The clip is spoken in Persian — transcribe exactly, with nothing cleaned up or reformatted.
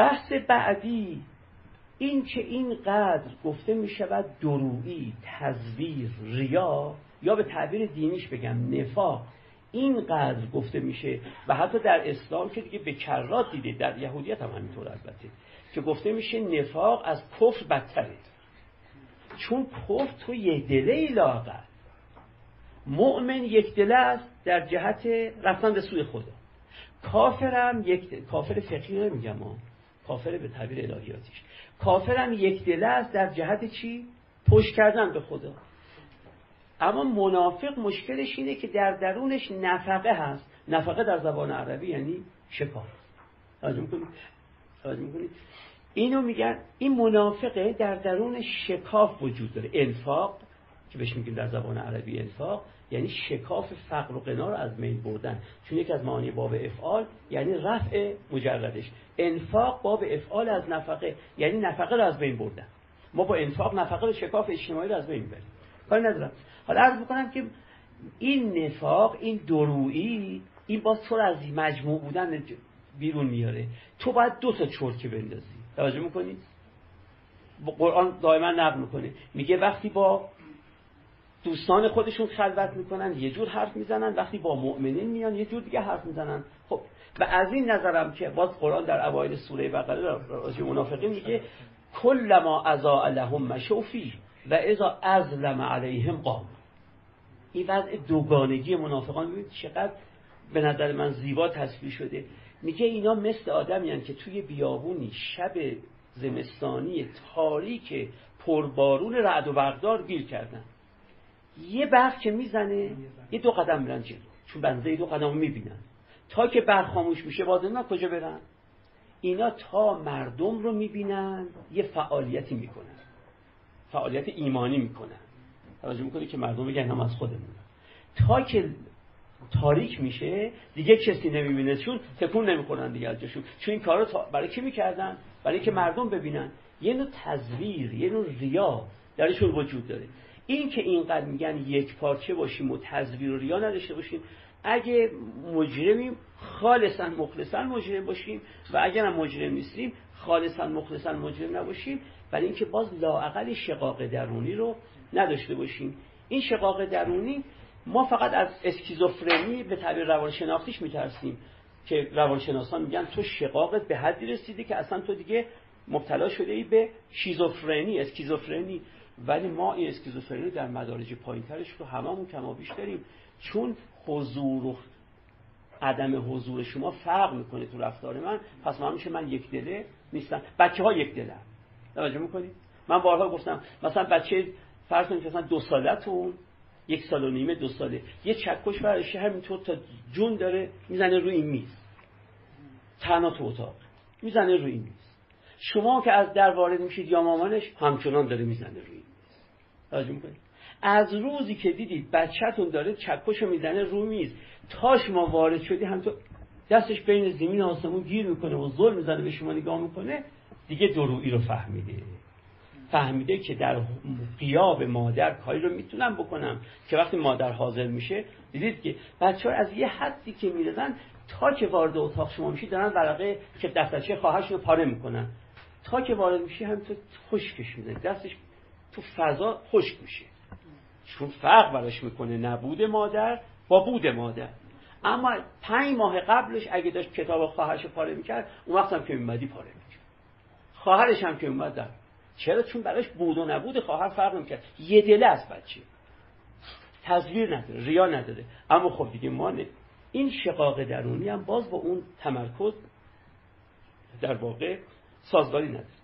بحث بعدی این که اینقدر گفته می شود درویی، تزویر، ریا، یا به تعبیر دینیش بگم نفاق، اینقدر گفته میشه و حتی در اسلام که دیگه به کرات دیده، در یهودیت هم همینطور البته، که گفته میشه نفاق از کفر بدتره، چون کفر تو یه دله لاغر، مؤمن یک دله است در جهت رفتن به سوی خدا، کافرم یک کافر فقیره میگم ما کافر به تعبیر الهیاتیش، کافرم یک دله است در جهت چی؟ پشت کردن به خدا. اما منافق مشکلش اینه که در درونش نفقه هست. نفقه در زبان عربی یعنی شکار. توجه می‌کنید؟ توجه می‌کنید؟ اینو میگن این منافقه در درون شکاف وجود داره. انفاق که بهش میگیم در زبان عربی انفاق، یعنی شکاف فقر و غنا رو از بین بردن. چون یکی از معانی باب افعال یعنی رفع مجردش. انفاق باب افعال از نفقه، یعنی نفقه رو از بین بردن. ما با انفاق نفقه رو، شکاف اجتماعی رو از بین می‌بریم. کاری ندارم. حالا عرض میکنم که این نفاق، این درویی، این باز تو رو از مجموع بودن بیرون میاره. تو باید دو تا چرکی بندازی. توجه میکنید؟ قرآن دائما نقل میکنه، میگه وقتی با دوستان خودشون خلوت میکنن یه جور حرف میزنن، وقتی با مؤمنین میان یه جور دیگه حرف میزنن. خب و از این نظرم که باز قرآن در اوایل سوره بقره راجع منافقین میگه کلما اضاء لهم مشوا فیه و اذا اظلم علیهم قام. این وضع دوگانگی منافقان ببینید چقدر به نظر من زیبا تصویر شده. میگه اینا مثل آدمیان که توی بیابونی شب زمستانی تاریک پربارون رعد و برقدار گیر کردن، یه برق که میزنه یه دو قدم میرن جلو، چون بنده دو قدمو میبینن، تا که برق خاموش میشه باز اینا کجا برن؟ اینا تا مردم رو میبینن یه فعالیتی میکنن، فعالیت ایمانی میکنن. توجه میکنه که مردم بگن هم از خودمون، تا که تاریک میشه دیگه کسی نمیبینهشون، تکون نمیخورن دیگه از جاشون. چون این کارو تا... برای کی میکردن؟ برای که مردم ببینن. یه نوع تزویر، یه نوع ریا درشون وجود داره. این که اینقدر میگن یک پارچه باشیم و تزویر و ریا نداشته باشیم، اگه مجرمیم خالصا مخلصا مجرم باشیم و اگر هم مجرم نیستیم خالصا مخلصا مجرم نباشیم، برای اینکه باز لااقل شقاق درونی رو نداشته باشیم. این شقاق درونی ما فقط از اسکیزوفرنی به تعبیر روانشناسیش میترسیم که روانشناسان میگن تو شقاقت به حدی رسیده که اصلا تو دیگه مبتلا شده ای به شیزوفرنی، اسکیزوفرنی. ولی ما این اسکیزوفرنی در مدارج پایینترش رو هممون کما بیش داریم، چون حضور و عدم حضور شما فرق میکنه تو رفتار من. پس من میشه من یک دله نیستم. بچه ها یک دله، توجه میکنید؟ من بارها گفتم مثلا بچه فرض کنید مثلا دو سالتون، یک سال و نیمه، دو ساله، یه چکش برش همینطور تا جون داره میزنه روی این میز، تنها تو اتاق میزنه روی این میز. شما که از در وارد میشید یا مامانش همچنان داره میزنه روی این میز. توجه میکنید؟ از روزی که دیدید بچه‌تون داره چکشو میزنه رو میز تا شما وارد شدی، هم تو دستش بین زمین و آسمون گیر میکنه و ظلم میزنه به شما نگاه میکنه، دیگه درویی رو فهمیده. فهمیده که در غیاب مادر کاری رو میتونم بکنم که وقتی مادر حاضر میشه، دیدید که بچه‌ها از یه حدی که میرسن تا که وارد اتاق شما میشید دارن ورقه که دفترچه خواهرشون رو پاره میکنن، تا که وارد میشی هم تو خشکش میزنه، دستش تو فضا خشک میشه، چون فرق براش میکنه نبود مادر با بود مادر. اما پنج ماه قبلش اگه داشت کتاب خواهرش پاره میکرد، اون وقت هم که میمدی پاره میکرد، خواهرش هم که میمد در. چرا؟ چون براش بود و نبود خواهر فرق میکرد. یه دله از بچه، تزویر نداره، ریا نداره. اما خب دیگه ما نه. این شقاق درونی هم باز با اون تمرکز در واقع سازگاری نداره.